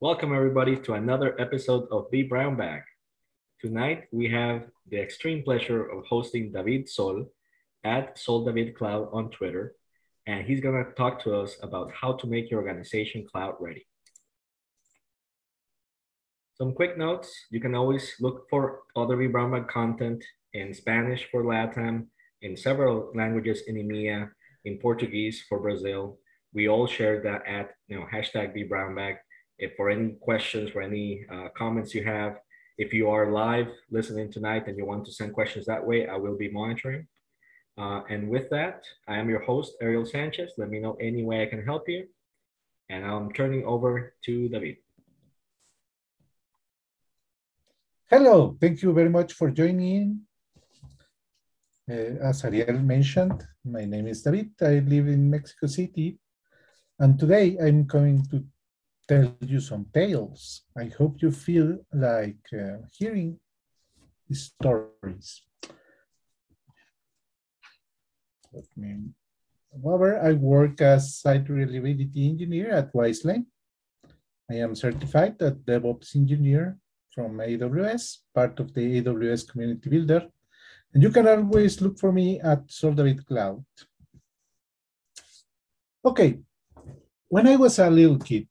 Welcome everybody to another episode of Be Brown Bag. Tonight we have the extreme pleasure of hosting David Sol at Soldavit Cloud on Twitter, and he's going to talk to us about how to make your organization cloud ready. Some quick notes: you can always look for other Be Brown Bag content in Spanish for LATAM, in several languages in EMEA, in Portuguese for Brazil. We all share that at hashtag Be Brown Bag. If for any questions or any comments you have, if you are live listening tonight and you want to send questions that way, I will be monitoring. And with that, I am your host, Ariel Sanchez. Let me know any way I can help you. And I'm turning over to David. Hello, thank you very much for joining. As Ariel mentioned, my name is David. I live in Mexico City. And today I'm going to tell you some tales. I hope you feel like hearing stories. Let me go over. I work as site reliability engineer at Weisling. I am certified as DevOps engineer from AWS, part of the AWS community builder. And you can always look for me at Soldavit Cloud. Okay, when I was a little kid,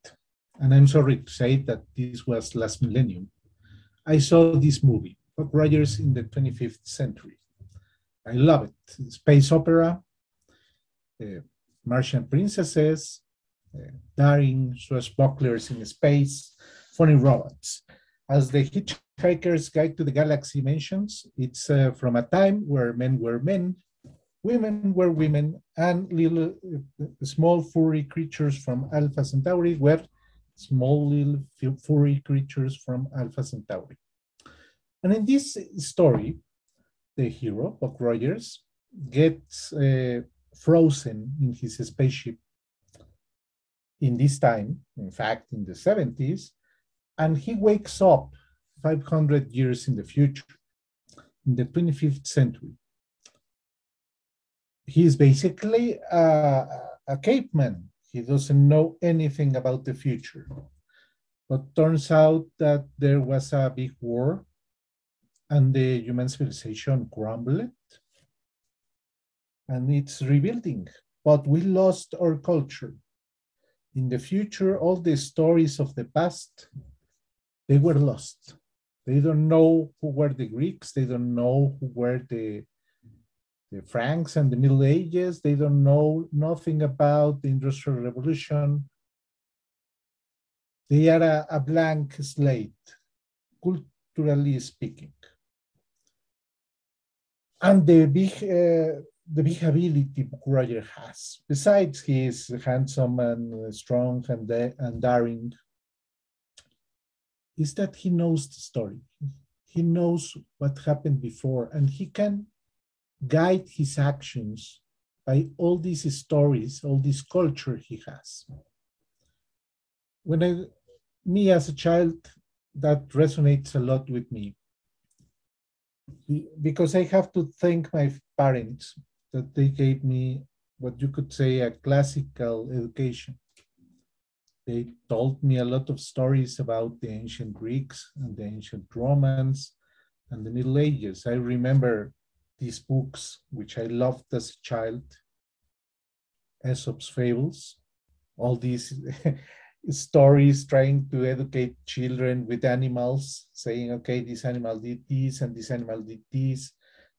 and I'm sorry to say that this was last millennium, I saw this movie, Buck Rogers in the 25th Century. I love it. Space opera, Martian princesses, daring swashbucklers in space, funny robots. As the Hitchhiker's Guide to the Galaxy mentions, it's from a time where men were men, women were women, and little small furry creatures from Alpha Centauri were small little furry creatures from Alpha Centauri. And in this story, the hero, Buck Rogers, gets frozen in his spaceship in this time, in fact, in the 70s, and he wakes up 500 years in the future, in the 25th century. He is basically a caveman. He doesn't know anything about the future. But turns out that there was a big war and the human civilization crumbled and it's rebuilding, but we lost our culture. In the future, all the stories of the past, they were lost. They don't know who were the Greeks. They don't know who were the Franks and the Middle Ages. They don't know nothing about the Industrial Revolution. They are a blank slate, culturally speaking. And the big ability Buck Rogers has, besides he is handsome and strong and daring, is that he knows the story. He knows what happened before, and he can guide his actions by all these stories, all this culture he has. Me as a child, that resonates a lot with me, because I have to thank my parents that they gave me what you could say a classical education. They told me a lot of stories about the ancient Greeks and the ancient Romans and the Middle Ages. I remember these books, which I loved as a child, Aesop's Fables, all these stories trying to educate children with animals, saying, okay, this animal did this and this animal did this.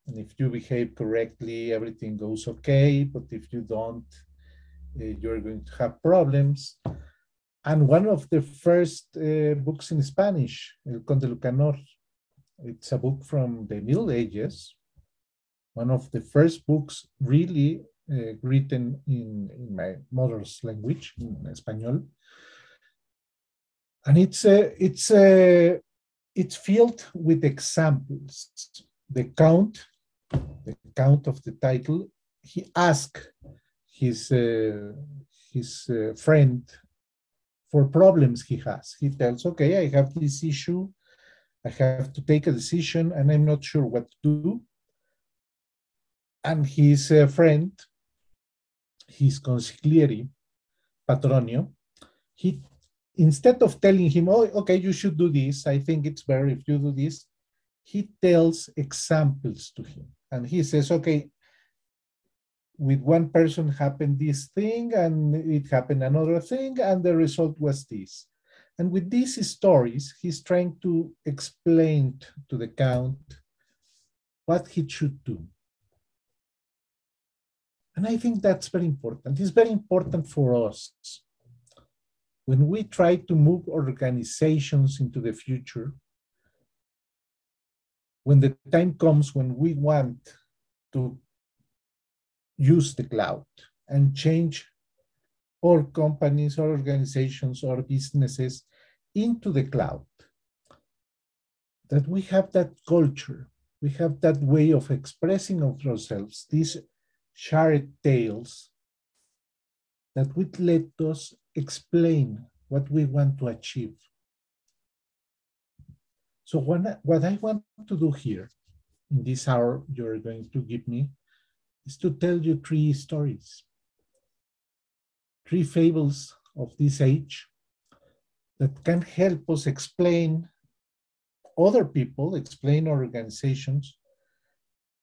And if you behave correctly, everything goes okay. But if you don't, you're going to have problems. And one of the first books in Spanish, El Conde Lucanor, it's a book from the Middle Ages. One of the first books really written in my mother's language, in Español. And it's filled with examples. The count of the title, he asked his friend for problems he has. He tells, okay, I have this issue. I have to take a decision and I'm not sure what to do. And his friend, his consigliere, Patronio, he instead of telling him, oh, okay, you should do this, I think it's better if you do this, he tells examples to him. And he says, okay, with one person happened this thing, and it happened another thing, and the result was this. And with these stories, he's trying to explain to the count what he should do. And I think that's very important. It's very important for us. When we try to move organizations into the future, when the time comes when we want to use the cloud and change all companies or organizations or businesses into the cloud, that we have that culture, we have that way of expressing of ourselves, these shared tales that would let us explain what we want to achieve. So what I want to do here in this hour you're going to give me is to tell you three stories, three fables of this age that can help us explain other people, explain organizations,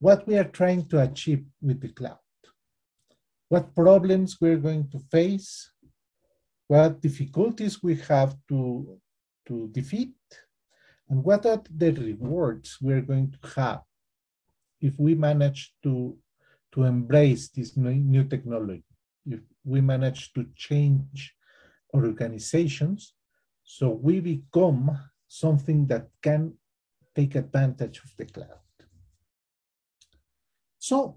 what we are trying to achieve with the cloud, what problems we're going to face, what difficulties we have to defeat, and what are the rewards we're going to have if we manage to embrace this new technology, if we manage to change our organizations so we become something that can take advantage of the cloud. So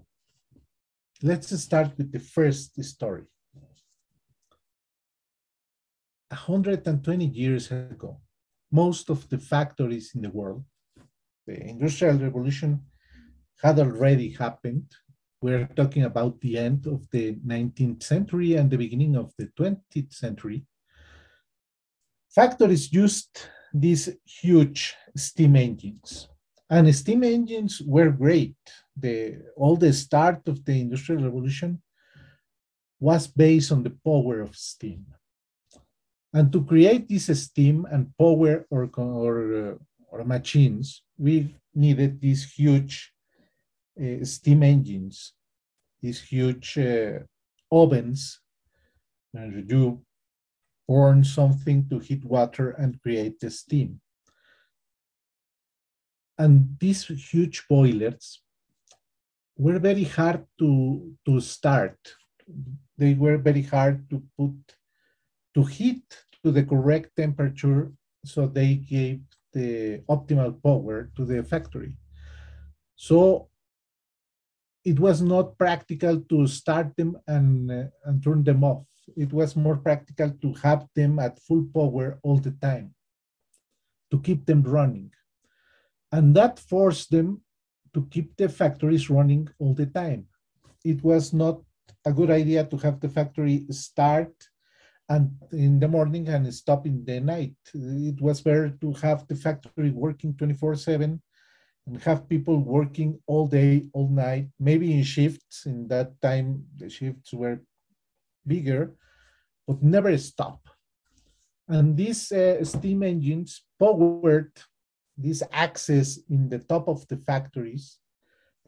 let's start with the first story. 120 years ago, most of the factories in the world, the Industrial Revolution had already happened. We're talking about the end of the 19th century and the beginning of the 20th century. Factories used these huge steam engines, and steam engines were great. All the start of the Industrial Revolution was based on the power of steam. And to create this steam and power or machines, we needed these huge steam engines, these huge ovens, and you burn something to heat water and create the steam. And these huge boilers were very hard to start. They were very hard to heat to the correct temperature, so they gave the optimal power to the factory. So it was not practical to start them and turn them off. It was more practical to have them at full power all the time, to keep them running. And that forced them to keep the factories running all the time. It was not a good idea to have the factory start and in the morning and stop in the night. It was better to have the factory working 24/7 and have people working all day, all night, maybe in shifts. In that time, the shifts were bigger, but never stop. And these steam engines powered this axis in the top of the factories.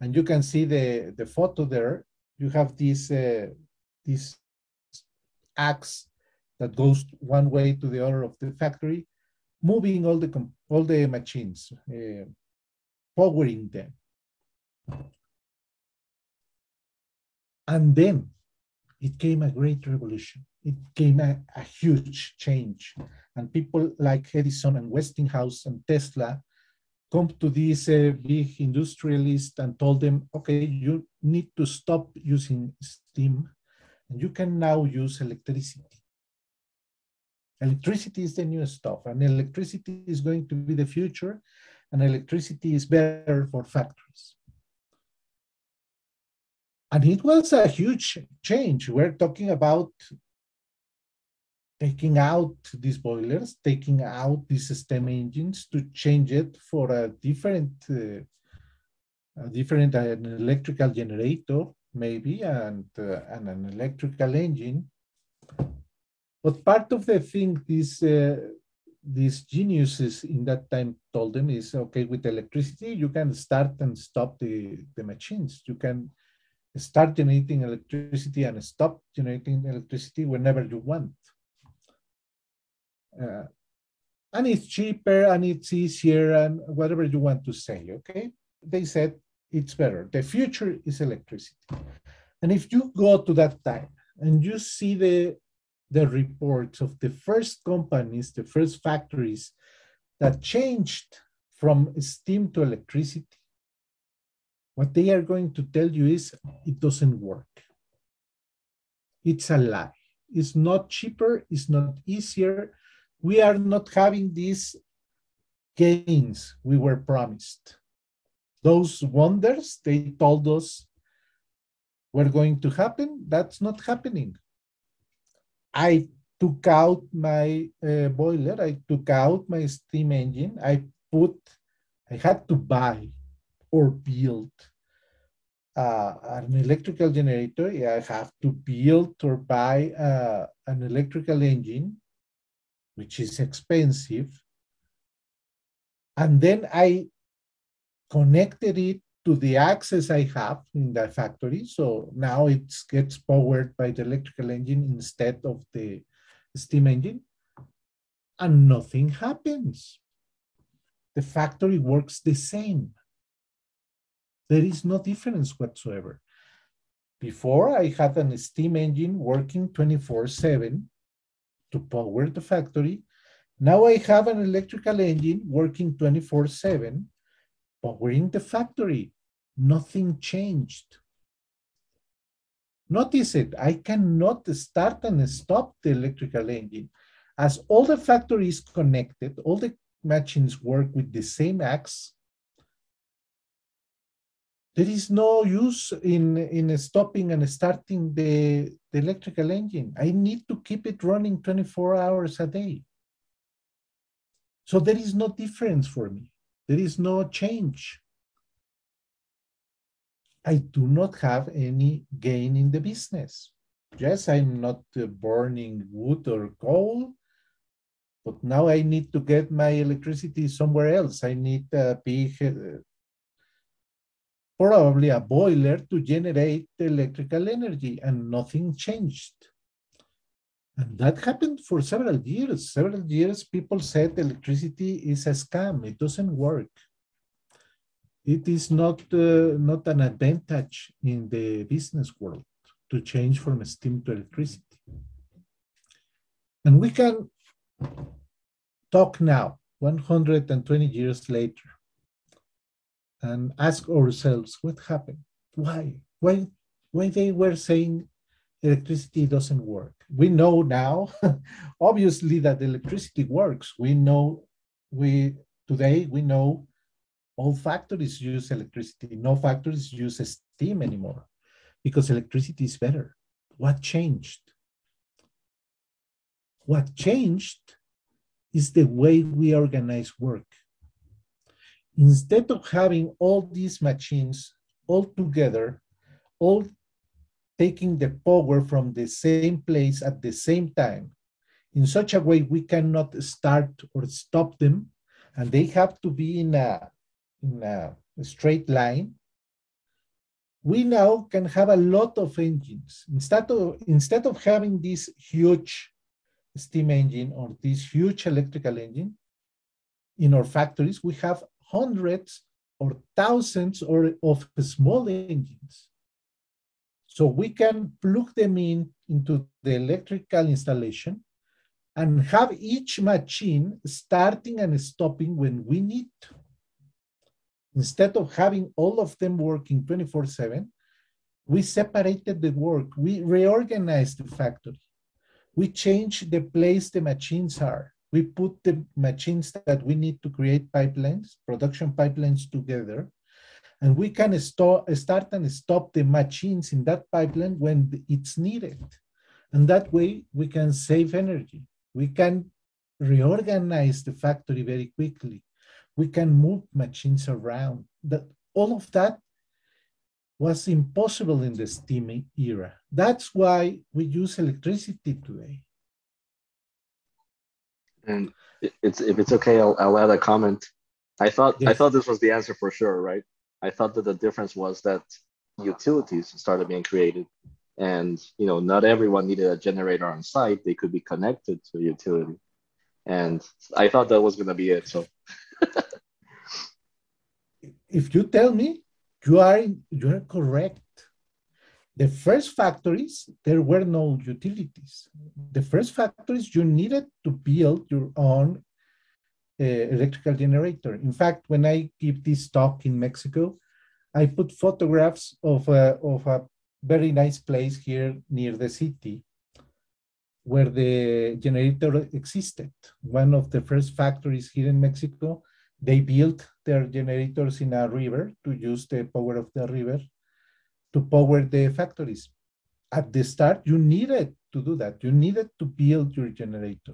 And you can see the photo there. You have this axe that goes one way to the other of the factory, moving all the machines, powering them. And then it came a great revolution. It came a huge change. And people like Edison and Westinghouse and Tesla come to these big industrialists and told them, okay, you need to stop using steam, and you can now use electricity. Electricity is the new stuff, and electricity is going to be the future, and electricity is better for factories. And it was a huge change. We're talking about taking out these boilers, taking out these steam engines to change it for an electrical generator, maybe, and an electrical engine. But part of the thing these geniuses in that time told them is, okay, with electricity, you can start and stop the machines. You can start generating electricity and stop generating electricity whenever you want. And it's cheaper and it's easier and whatever you want to say, okay? They said it's better. The future is electricity. And if you go to that time and you see the reports of the first companies, the first factories that changed from steam to electricity, what they are going to tell you is it doesn't work. It's a lie. It's not cheaper, it's not easier. We are not having these gains we were promised. Those wonders they told us were going to happen, that's not happening. I took out my boiler, I took out my steam engine, I had to buy or build an electrical generator. I have to build or buy an electrical engine, which is expensive. And then I connected it to the access I have in the factory. So now it gets powered by the electrical engine instead of the steam engine. And nothing happens. The factory works the same. There is no difference whatsoever. Before, I had a steam engine working 24/7 to power the factory. Now I have an electrical engine working 24/7, powering the factory. Nothing changed. Notice it, I cannot start and stop the electrical engine. As all the factory is connected, all the machines work with the same axis. There is no use in stopping and starting the electrical engine. I need to keep it running 24 hours a day. So there is no difference for me. There is no change. I do not have any gain in the business. Yes, I'm not burning wood or coal, but now I need to get my electricity somewhere else. I need a big... probably a boiler to generate electrical energy, and nothing changed. And that happened for several years. Several years, people said electricity is a scam. It doesn't work. It is not an advantage in the business world to change from steam to electricity. And we can talk now, 120 years later, and ask ourselves, what happened? Why they were saying electricity doesn't work? We know now, obviously, that electricity works. We know, today we know all factories use electricity. No factories use steam anymore because electricity is better. What changed? What changed is the way we organize work. Instead of having all these machines all together, all taking the power from the same place at the same time, in such a way we cannot start or stop them, and they have to be in a straight line, we now can have a lot of engines. Instead of having this huge steam engine or this huge electrical engine in our factories, we have hundreds or thousands of small engines. So we can plug them into the electrical installation and have each machine starting and stopping when we need to. Instead of having all of them working 24/7, we separated the work. We reorganized the factory. We changed the place the machines are. We put the machines that we need to create pipelines, production pipelines together, and we can start and stop the machines in that pipeline when it's needed. And that way we can save energy. We can reorganize the factory very quickly. We can move machines around. All of that was impossible in the steam era. That's why we use electricity today. And if it's okay, I'll add a comment. I thought this was the answer for sure, right? I thought that the difference was that utilities started being created, and you know, not everyone needed a generator on site. They could be connected to a utility, and I thought that was going to be it. So, if you tell me, you are correct. The first factories, there were no utilities. The first factories, you needed to build your own electrical generator. In fact, when I give this talk in Mexico, I put photographs of a very nice place here near the city where the generator existed. One of the first factories here in Mexico, they built their generators in a river to use the power of the river to power the factories. At the start, you needed to do that. You needed to build your generator.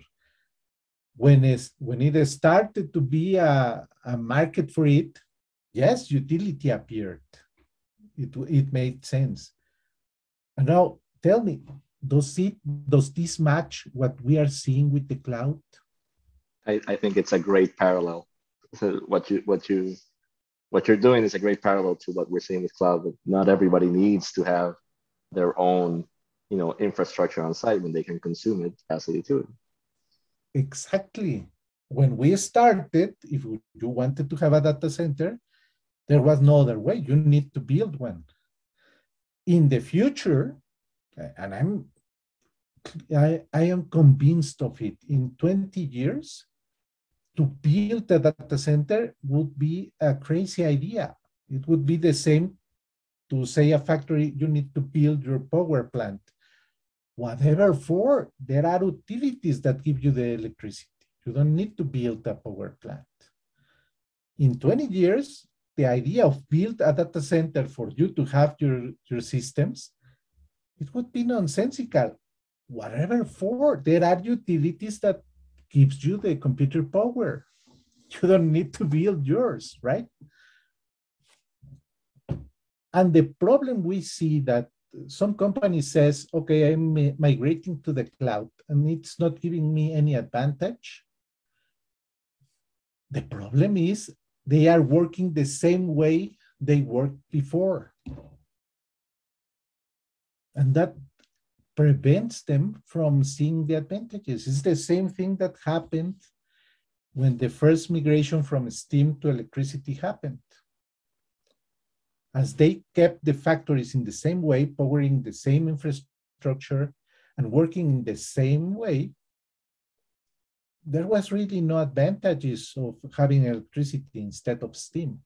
When it started to be a market for it, yes, utility appeared. It made sense. And now tell me, does this match what we are seeing with the cloud? I think it's a great parallel. So what you're doing is a great parallel to what we're seeing with cloud. But not everybody needs to have their own, you know, infrastructure on site when they can consume it as a utility. Exactly. When we started, if you wanted to have a data center, there was no other way. You need to build one. In the future, and I am convinced of it, in 20 years, to build a data center would be a crazy idea. It would be the same to say a factory, you need to build your power plant. Whatever for, there are utilities that give you the electricity. You don't need to build a power plant. In 20 years, the idea of build a data center for you to have your systems, it would be nonsensical. Whatever for, there are utilities that gives you the computer power. You don't need to build yours, right? And the problem we see that some company says, okay, I'm migrating to the cloud and it's not giving me any advantage. The problem is they are working the same way they worked before. And that prevents them from seeing the advantages. It's the same thing that happened when the first migration from steam to electricity happened. As they kept the factories in the same way, powering the same infrastructure and working in the same way, there was really no advantages of having electricity instead of steam.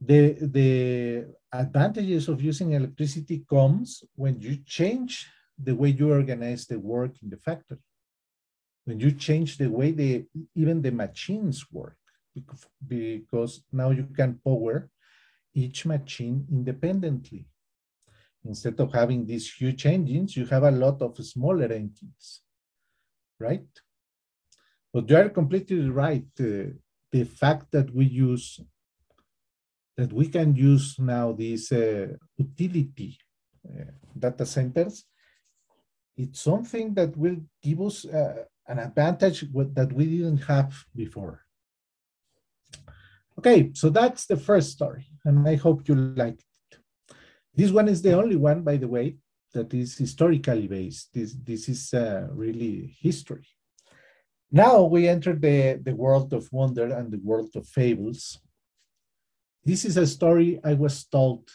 The advantages of using electricity comes when you change the way you organize the work in the factory, when you change the way even the machines work, because now you can power each machine independently. Instead of having these huge engines, you have a lot of smaller engines, right? But you are completely right. The fact that we can use now these utility data centers, it's something that will give us an advantage that we didn't have before. Okay, so that's the first story, and I hope you liked it. This one is the only one, by the way, that is historically based. This is really history. Now we enter the world of wonder and the world of fables. This is a story I was told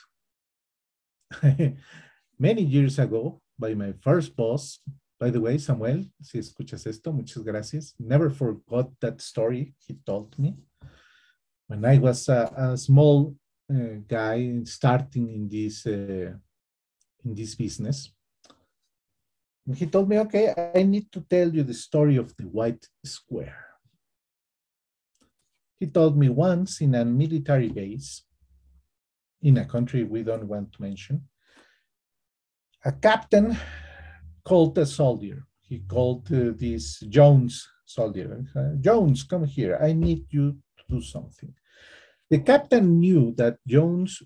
many years ago by my first boss. By the way, Samuel, si escuchas esto, muchas gracias. Never forgot that story he told me. When I was a small guy starting in this business, he told me, okay, I need to tell you the story of the white square. He told me once in a military base, in a country we don't want to mention, a captain called a soldier. He called this Jones soldier. Jones, come here, I need you to do something. The captain knew that Jones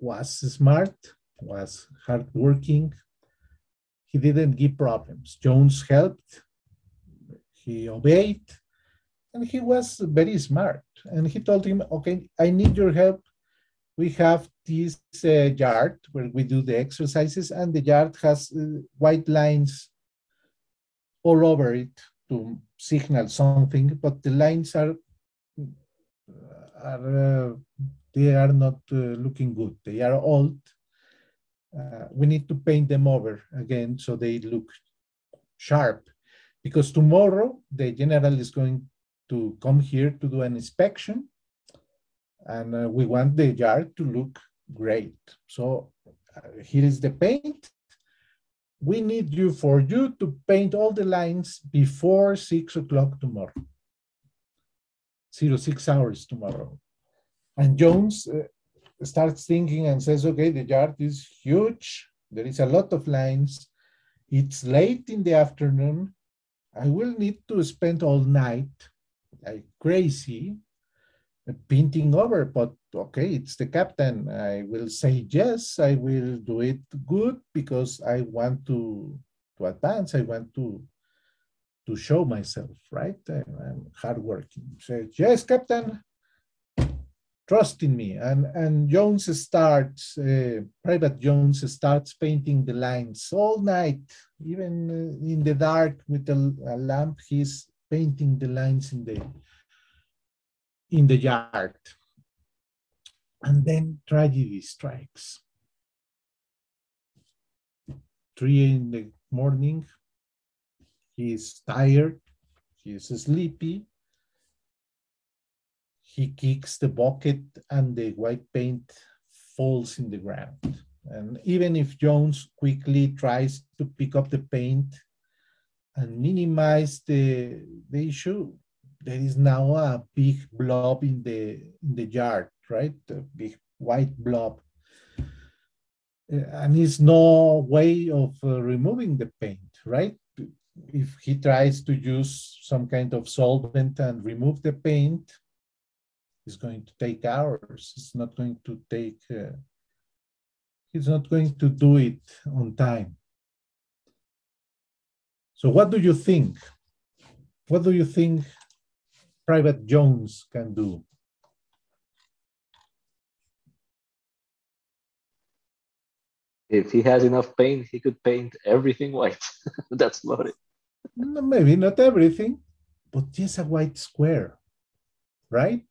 was smart, was hardworking. He didn't give problems. Jones helped. he obeyed, and he was very smart. And he told him, okay, I need your help. We have this yard where we do the exercises, and the yard has white lines all over it to signal something, but the lines are not looking good. They are old. We need to paint them over again so they look sharp, because tomorrow the general is going to come here to do an inspection, and we want the yard to look great. So here is the paint. We need you for you to paint all the lines before 6 o'clock tomorrow. 6 hours tomorrow. And Jones starts thinking and says, okay, the yard is huge. There is a lot of lines. It's late in the afternoon. I will need to spend all night like crazy painting over, but okay, it's the captain. I will say yes, I will do it good because I want to advance. I want to show myself, right? I'm hardworking. Say, yes, captain, trust in me. And Jones starts, Private Jones starts painting the lines all night, even in the dark with a lamp. He's painting the lines in the yard. And then tragedy strikes. 3 a.m, he's tired, he's sleepy. He kicks the bucket and the white paint falls in the ground. And even if Jones quickly tries to pick up the paint and minimize the issue, there is now a big blob in the yard, right? A big white blob. And there's no way of removing the paint, right? If he tries to use some kind of solvent and remove the paint, it's going to take hours. He's not going to do it on time. So what do you think? What do you think Private Jones can do? If he has enough paint, he could paint everything white. That's about it. Maybe not everything, but just a white square, right?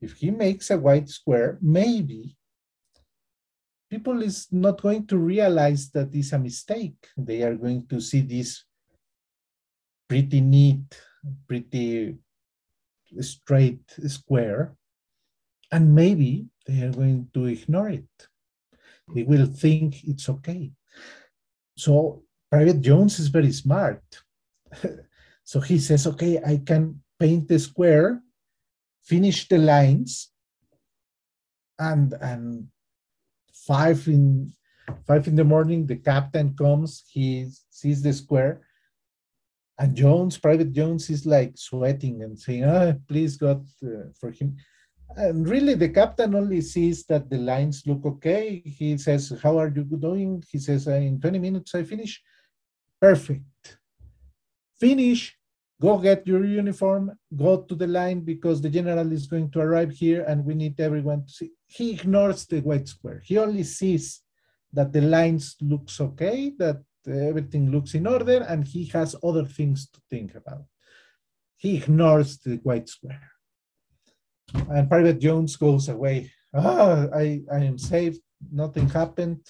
If he makes a white square, maybe people is not going to realize that it's a mistake. They are going to see this pretty neat, pretty straight square, and maybe they are going to ignore it. They will think it's okay. So Private Jones is very smart. So he says, okay, I can paint the square, finish the lines, and five in the morning, the captain comes, he sees the square, and Private Jones is like sweating and saying, oh, please God, for him. And really the captain only sees that the lines look okay. He says, how are you doing? He says, in 20 minutes I finish. Perfect. Finish. Go get your uniform. Go to the line because the general is going to arrive here and we need everyone to see. He ignores the white square. He only sees that the lines looks okay, that everything looks in order, and he has other things to think about. He ignores the white square. And Private Jones goes away. I am safe. Nothing happened.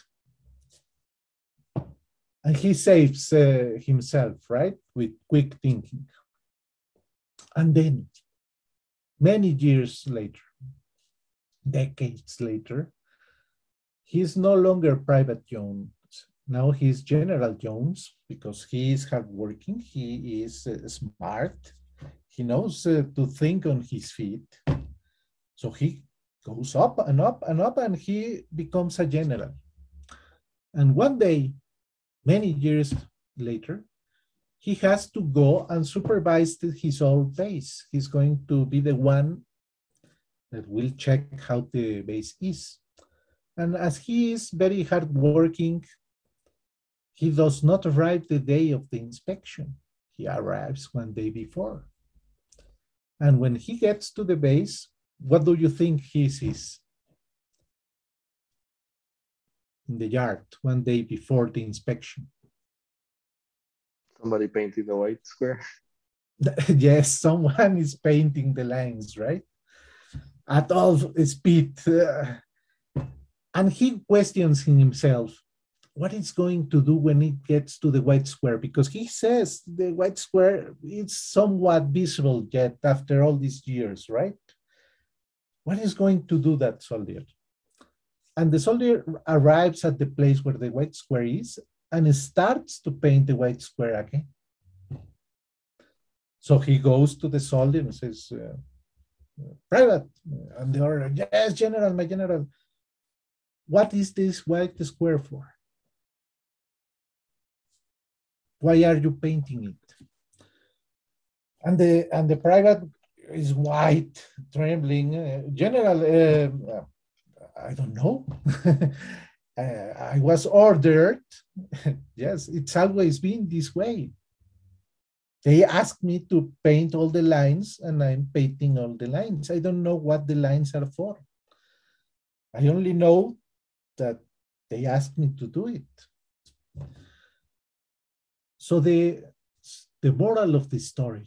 And he saves himself, right? With quick thinking. And then, many years later, decades later, he's no longer Private Jones. Now he's General Jones, because he is hardworking, he is smart, he knows to think on his feet. So he goes up and up and up, and he becomes a general. And one day, many years later, he has to go and supervise his own base. He's going to be the one that will check how the base is. And as he is very hardworking, he does not arrive the day of the inspection. He arrives one day before. And when he gets to the base, what do you think he sees? In the yard, one day before the inspection. Somebody painting the white square? Yes, someone is painting the lines, right? At all speed. And he questions himself, what is going to do when it gets to the white square? Because he says the white square is somewhat visible yet after all these years, right? What is going to do that soldier? And the soldier arrives at the place where the white square is and starts to paint the white square again. So he goes to the soldier and says, private. And the order, yes, general, my general. What is this white square for? Why are you painting it? And the private is white, trembling. General, I don't know. I was ordered. Yes, it's always been this way. They asked me to paint all the lines, and I'm painting all the lines. I don't know what the lines are for. I only know that they asked me to do it. So the moral of the story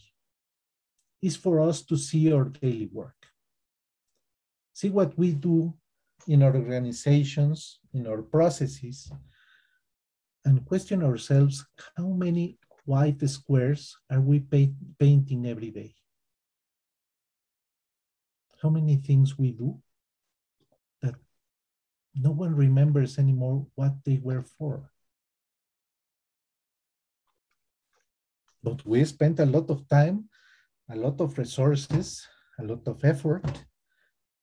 is for us to see our daily work. See what we do in our organizations, in our processes, and question ourselves, how many white squares are we painting every day? How many things we do that no one remembers anymore what they were for. But we spent a lot of time, a lot of resources, a lot of effort,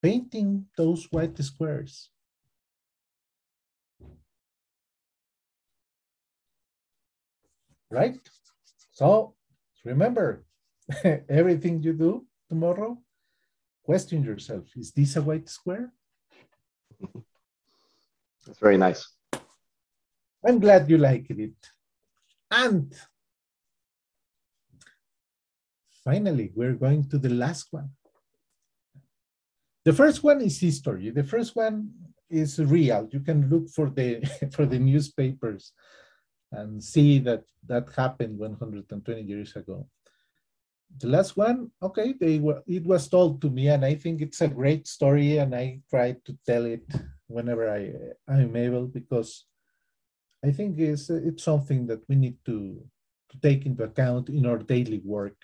painting those white squares. Right? So remember, everything you do tomorrow, question yourself, is this a white square? That's very nice. I'm glad you liked it. And finally, we're going to the last one. The first one is history. The first one is real. You can look for the newspapers and see that happened 120 years ago. The last one, okay, it was told to me, and I think it's a great story, and I try to tell it whenever I'm able, because I think it's something that we need to take into account in our daily work,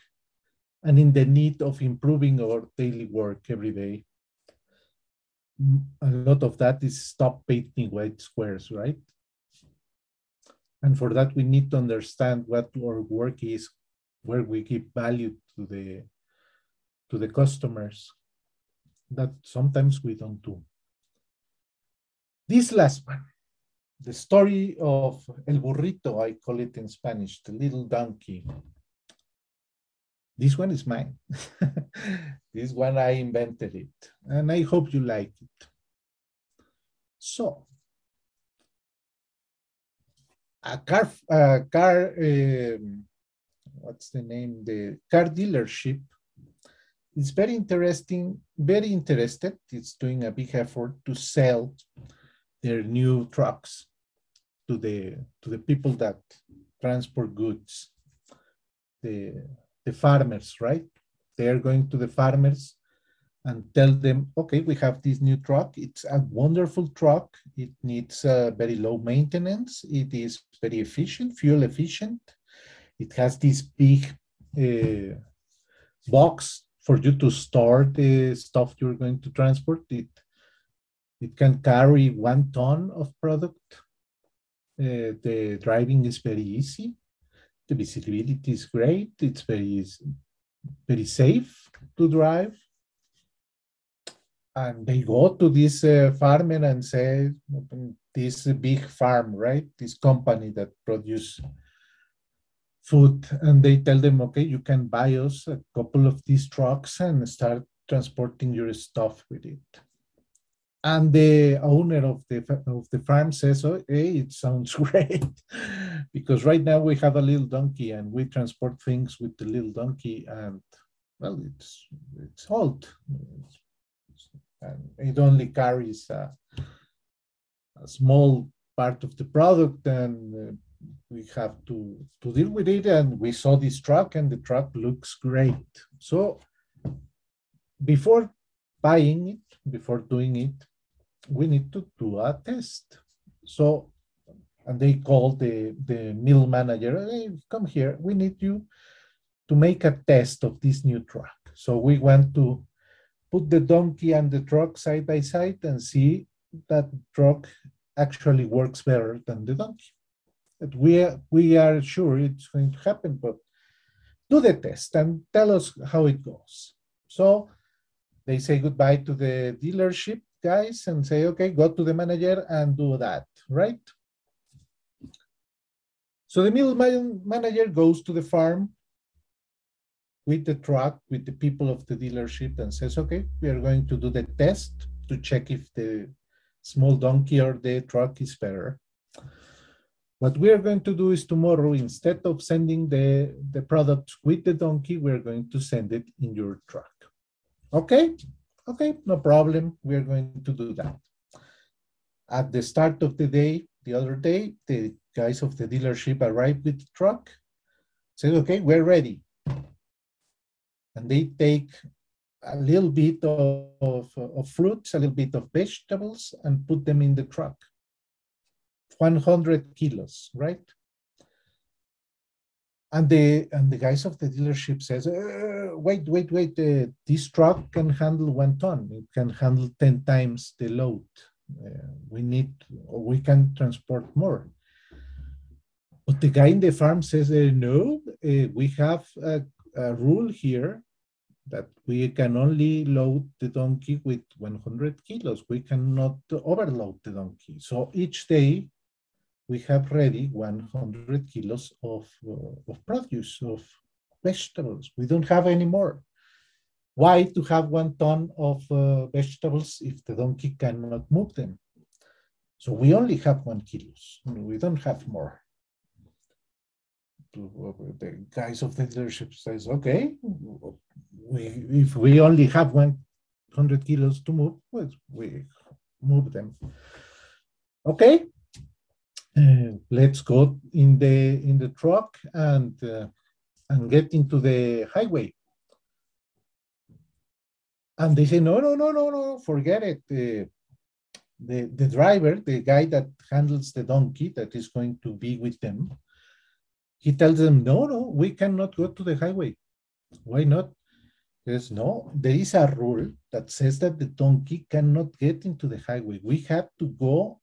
and in the need of improving our daily work every day. A lot of that is stop painting white squares, right? And for that, we need to understand what our work is, where we give value to the customers, that sometimes we don't do. This last one, the story of El Burrito, I call it in Spanish, the little donkey. This one is mine. This one, I invented it, and I hope you like it. So, the car dealership is very interested. It's doing a big effort to sell their new trucks to the people that transport goods, the farmers, right? They are going to the farmers and tell them, okay, we have this new truck. It's a wonderful truck. It needs very low maintenance. It is very efficient, fuel efficient. It has this big box for you to store the stuff you're going to transport. It can carry 1 ton of product. The driving is very easy. The visibility is great. It's very safe to drive. And they go to this farmer and say, this big farm, right? This company that produces food. And they tell them, okay, you can buy us a couple of these trucks and start transporting your stuff with it. And the owner of the farm says, oh, hey, it sounds great, because right now we have a little donkey and we transport things with the little donkey, and well, it's old, and it only carries a small part of the product, and we have to deal with it. And we saw this truck, and the truck looks great. So before buying it, before doing it, we need to do a test. So, and they called the mill manager, hey, come here, we need you to make a test of this new truck. So we want to put the donkey and the truck side by side and see that the truck actually works better than the donkey. But we are sure it's going to happen, but do the test and tell us how it goes. So they say goodbye to the dealership guys and say, okay, go to the manager and do that, right? So the mill manager goes to the farm with the truck, with the people of the dealership, and says, okay, we are going to do the test to check if the small donkey or the truck is better. What we are going to do is tomorrow, instead of sending the product with the donkey, we're going to send it in your truck. Okay, okay, no problem. We're going to do that. At the start of the day, the other day, the guys of the dealership arrived with the truck, said, okay, we're ready. And they take a little bit of fruits, a little bit of vegetables, and put them in the truck. 100 kilos, right? And the guys of the dealership says, wait, this truck can handle 1 ton. It can handle 10 times the load. We can transport more. But the guy in the farm says, no, we have a rule here that we can only load the donkey with 100 kilos. We cannot overload the donkey. So each day, we have ready 100 kilos of produce, of vegetables. We don't have any more. Why to have 1 ton of vegetables if the donkey cannot move them? So we only have 1 kilo. We don't have more. The guys of the dealership says, okay, if we only have 100 kilos to move, well, we move them. Okay. Let's go in the truck and get into the highway. And they say, no, forget it. The driver, the guy that handles the donkey that is going to be with them, he tells them, no, we cannot go to the highway. Why not? Yes, no, there is a rule that says that the donkey cannot get into the highway. We have to go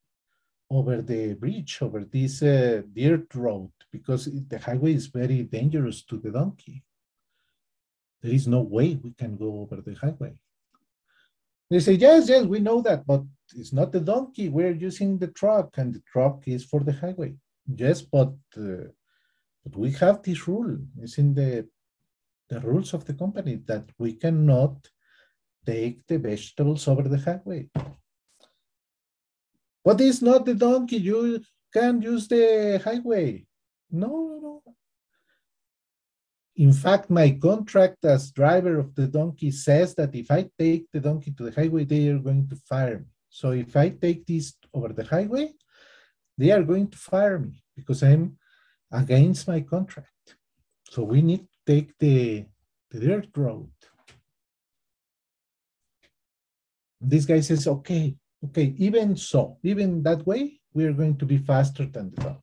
over the bridge, over this dirt road, because the highway is very dangerous to the donkey. There is no way we can go over the highway. They say, yes, we know that, but it's not the donkey. We're using the truck, and the truck is for the highway. Yes, but we have this rule. It's in the rules of the company that we cannot take the vegetables over the highway. But it's not the donkey, you can't use the highway. No. In fact, my contract as driver of the donkey says that if I take the donkey to the highway, they are going to fire me. So if I take this over the highway, they are going to fire me because I'm against my contract. So we need to take the dirt road. This guy says, okay, even so, even that way, we are going to be faster than the donkey.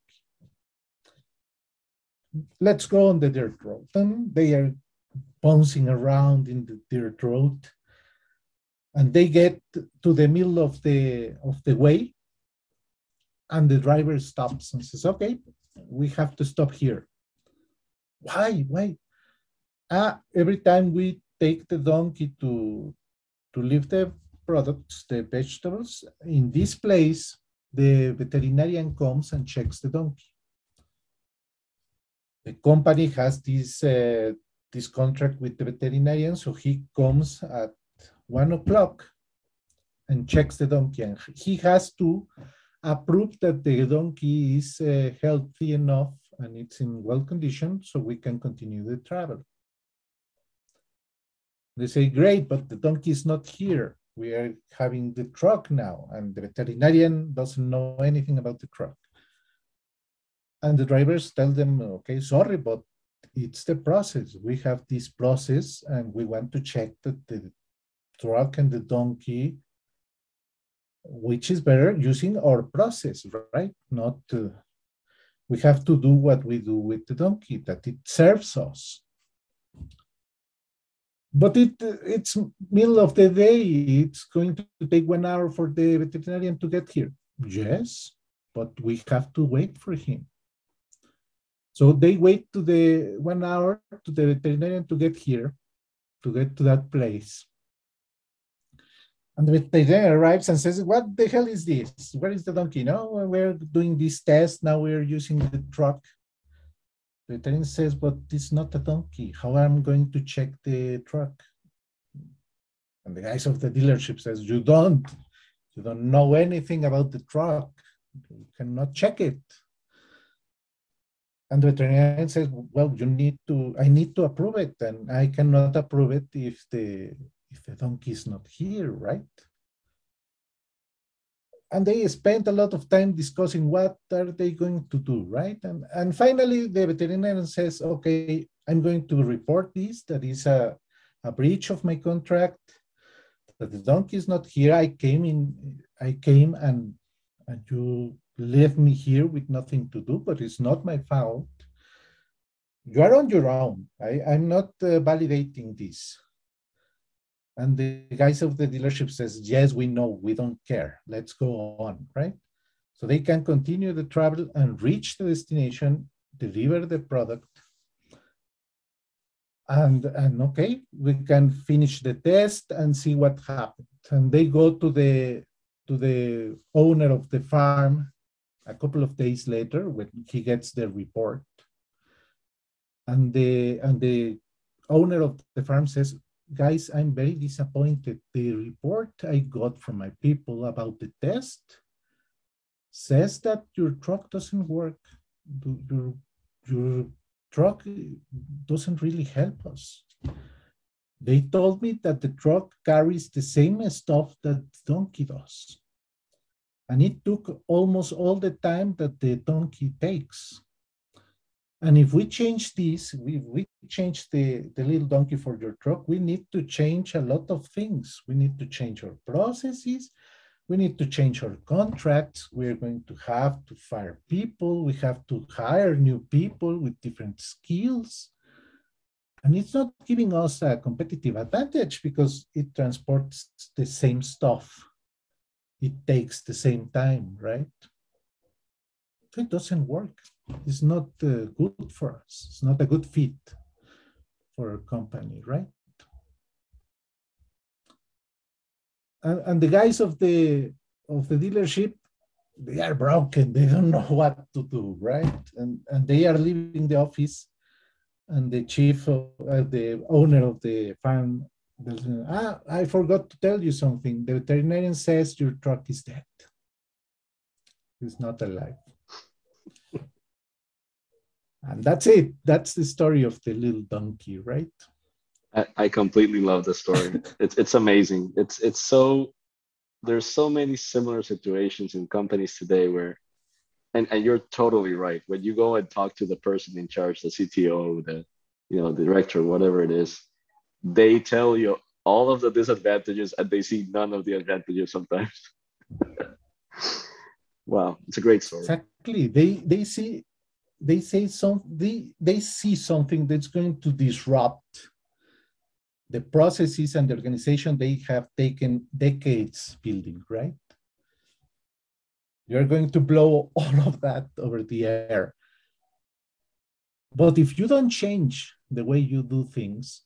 Let's go on the dirt road. And they are bouncing around in the dirt road. And they get to the middle of the way. And the driver stops and says, okay, we have to stop here. Why? Every time we take the donkey to leave the products, the vegetables, in this place, the veterinarian comes and checks the donkey. The company has this contract with the veterinarian, so he comes at 1 o'clock and checks the donkey, and he has to approve that the donkey is healthy enough and it's in well condition, so we can continue the travel. They say, great, but the donkey is not here. We are having the truck now, and the veterinarian doesn't know anything about the truck. And the drivers tell them, okay, sorry, but it's the process. We have this process, and we want to check that the truck and the donkey, which is better, using our process, right? Not to, we have to do what we do with the donkey, that it serves us. But it's middle of the day. It's going to take 1 hour for the veterinarian to get here. Yes, but we have to wait for him. So they wait to the 1 hour to the veterinarian to get here, to get to that place. And the veterinarian arrives and says, what the hell is this? Where is the donkey? No, we're doing this test. Now we're using the truck. The veterinarian says, but it's not a donkey. How am I going to check the truck? And the guys of the dealership says, you don't know anything about the truck. You cannot check it. And the veterinarian says, well, I need to approve it, and I cannot approve it if the donkey is not here, right? And they spent a lot of time discussing what are they going to do, right? And finally, the veterinarian says, okay, I'm going to report this. That is a breach of my contract, that the donkey is not here. I came and you left me here with nothing to do, but it's not my fault. You are on your own. I'm not validating this. And the guys of the dealership says, yes, we know, we don't care. Let's go on, right? So they can continue the travel and reach the destination, deliver the product. And okay, we can finish the test and see what happened. And they go to the owner of the farm a couple of days later when he gets the report. And the owner of the farm says, guys, I'm very disappointed. The report I got from my people about the test says that your truck doesn't work. Your truck doesn't really help us. They told me that the truck carries the same stuff that the donkey does. And it took almost all the time that the donkey takes. And if we change this, we change the little donkey for your truck, we need to change a lot of things. We need to change our processes. We need to change our contracts. We're going to have to fire people. We have to hire new people with different skills. And it's not giving us a competitive advantage because it transports the same stuff. It takes the same time, right? It doesn't work. It's not good for us. It's not a good fit for a company, right? And the guys of the dealership, they are broken. They don't know what to do, right? And they are leaving the office, and the chief, the owner of the farm, I forgot to tell you something. The veterinarian says your truck is dead. It's not alive. And that's it. That's the story of the little donkey, right? I completely love the story. It's amazing. It's so, there's so many similar situations in companies today where, and you're totally right. When you go and talk to the person in charge, the CTO, the director, whatever it is, they tell you all of the disadvantages and they see none of the advantages sometimes. Wow, it's a great story. Exactly. They see something that's going to disrupt the processes and the organization they have taken decades building, right? You're going to blow all of that over the air. But if you don't change the way you do things,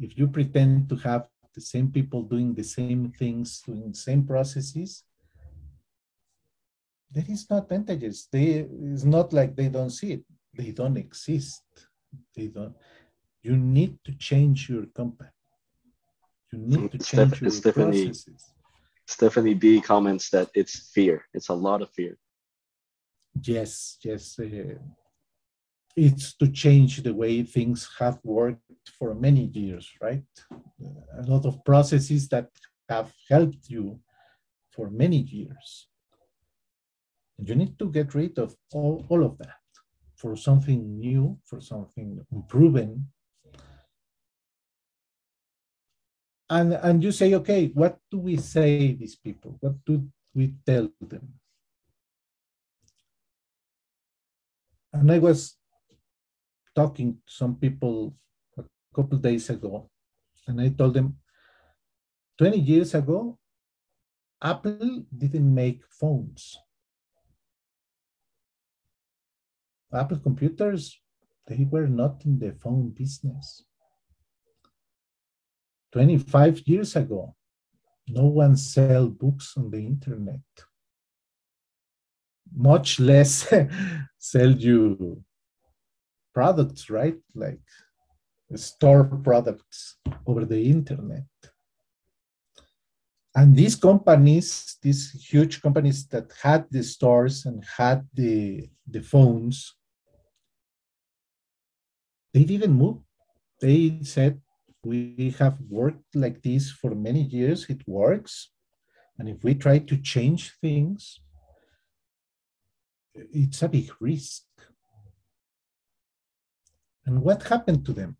if you pretend to have the same people doing the same things, doing the same processes, there is no advantages. It's not like they don't see it. They don't exist. You need to change your company. You need to change your processes. Stephanie B comments that it's fear. It's a lot of fear. Yes. It's to change the way things have worked for many years, right? A lot of processes that have helped you for many years. You need to get rid of all of that for something new, for something proven. And you say, okay, what do we say these people? What do we tell them? And I was talking to some people a couple of days ago, and I told them 20 years ago, Apple didn't make phones. Apple computers, they were not in the phone business. 25 years ago, no one sell books on the internet, much less sell you products, right? Like store products over the internet. And these companies, these huge companies that had the stores and had the phones, they didn't move. They said, we have worked like this for many years, it works. And if we try to change things, it's a big risk. And what happened to them?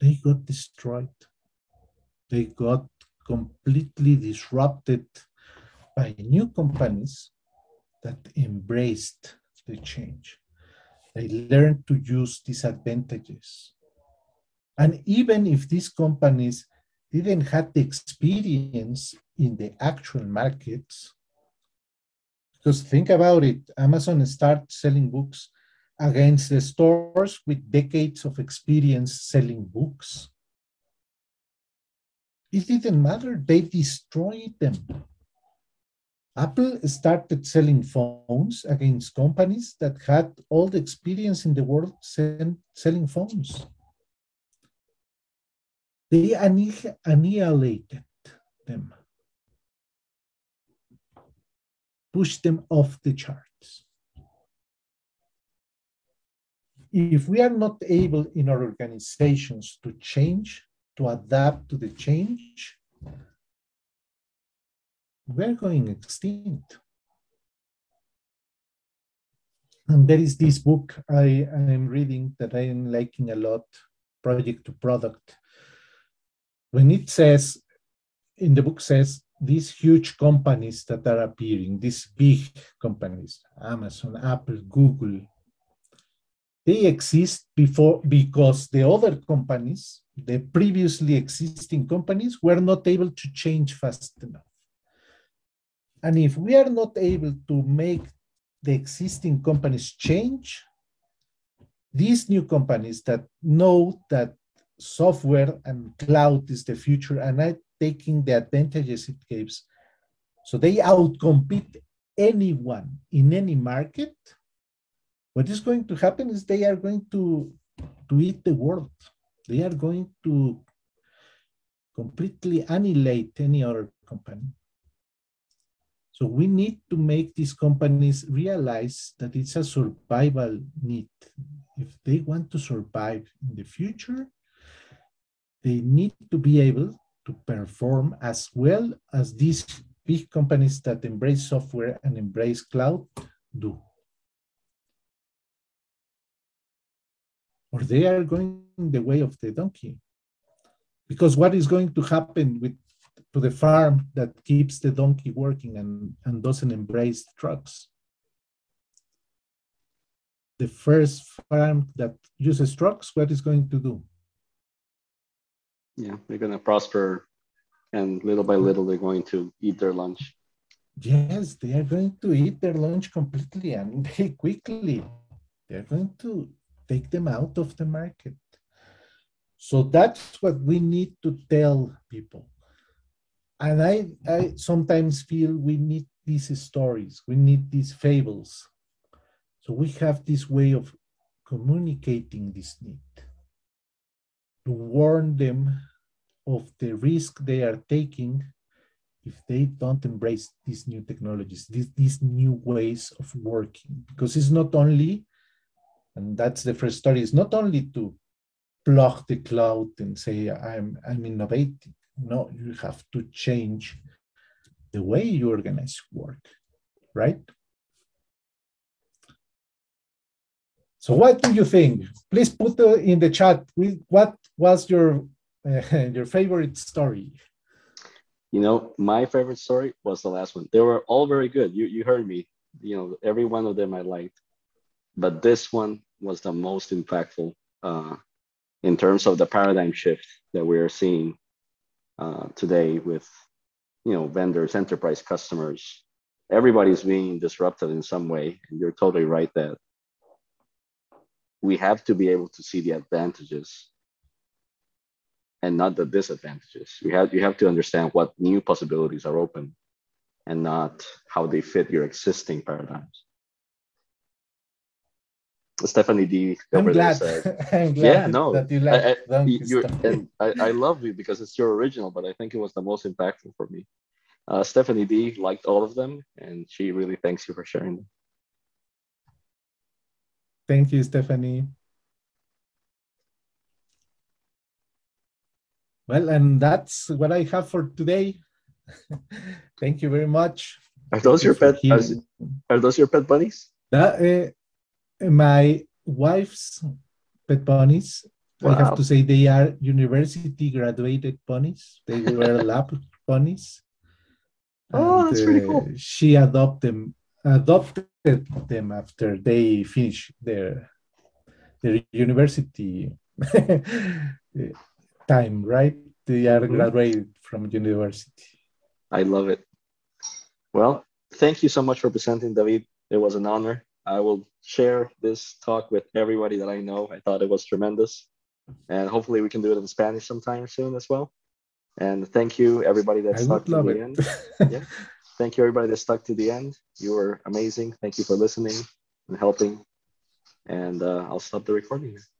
They got destroyed. They got completely disrupted by new companies that embraced the change. They learned to use disadvantages. And even if these companies didn't have the experience in the actual markets, because think about it, Amazon started selling books against the stores with decades of experience selling books. It didn't matter, they destroyed them. Apple started selling phones against companies that had all the experience in the world selling phones. They annihilated them, pushed them off the charts. If we are not able in our organizations to change, to adapt to the change, we're going extinct. And there is this book I am reading that I am liking a lot, Project to Product. When it says, in the book says, these huge companies that are appearing, these big companies, Amazon, Apple, Google, they exist before because the other companies, the previously existing companies, were not able to change fast enough. And if we are not able to make the existing companies change, these new companies that know that software and cloud is the future and are taking the advantages it gives, so they outcompete anyone in any market, what is going to happen is they are going to eat the world. They are going to completely annihilate any other company. So we need to make these companies realize that it's a survival need. If they want to survive in the future, they need to be able to perform as well as these big companies that embrace software and embrace cloud do. Or they are going the way of the donkey. Because what is going to happen to the farm that keeps the donkey working and doesn't embrace trucks? The first farm that uses trucks, what is going to do? Yeah, they're going to prosper, and little by little, they're going to eat their lunch. Yes, they are going to eat their lunch completely and very quickly. They're going to take them out of the market. So that's what we need to tell people. And I sometimes feel we need these stories, we need these fables. So we have this way of communicating this need, to warn them, of the risk they are taking if they don't embrace these new technologies, these new ways of working. Because it's not only, and that's the first story, it's not only to plug the cloud and say, I'm innovating. No, you have to change the way you organize work, right? So what do you think? Please put in the chat, what was your favorite story? You know, my favorite story was the last one. They were all very good. You heard me. You know, every one of them I liked. But this one was the most impactful in terms of the paradigm shift that we are seeing today with, you know, vendors, enterprise customers. Everybody's being disrupted in some way. And you're totally right that we have to be able to see the advantages and not the disadvantages. You have to understand what new possibilities are open and not how they fit your existing paradigms. Stephanie D. I'm glad. I'm glad yeah, no. that you like I love you because it's your original, but I think it was the most impactful for me. Stephanie D. liked all of them, and she really thanks you for sharing them. Thank you, Stephanie. Well, and that's what I have for today. Thank you very much. Are those your pet? Are those your pet bunnies? My wife's pet bunnies. Wow. I have to say they are university graduated bunnies. They were lab bunnies. Oh, and that's pretty cool. She adopted them after they finished their university. time, right? They are graduated from university. I love it. Well, thank you so much for presenting, David. It was an honor. I will share this talk with everybody that I know. I thought it was tremendous. And hopefully we can do it in Spanish sometime soon as well. And thank you, everybody that stuck to the end. Yeah. Thank you, everybody that stuck to the end. You were amazing. Thank you for listening and helping. And I'll stop the recording here.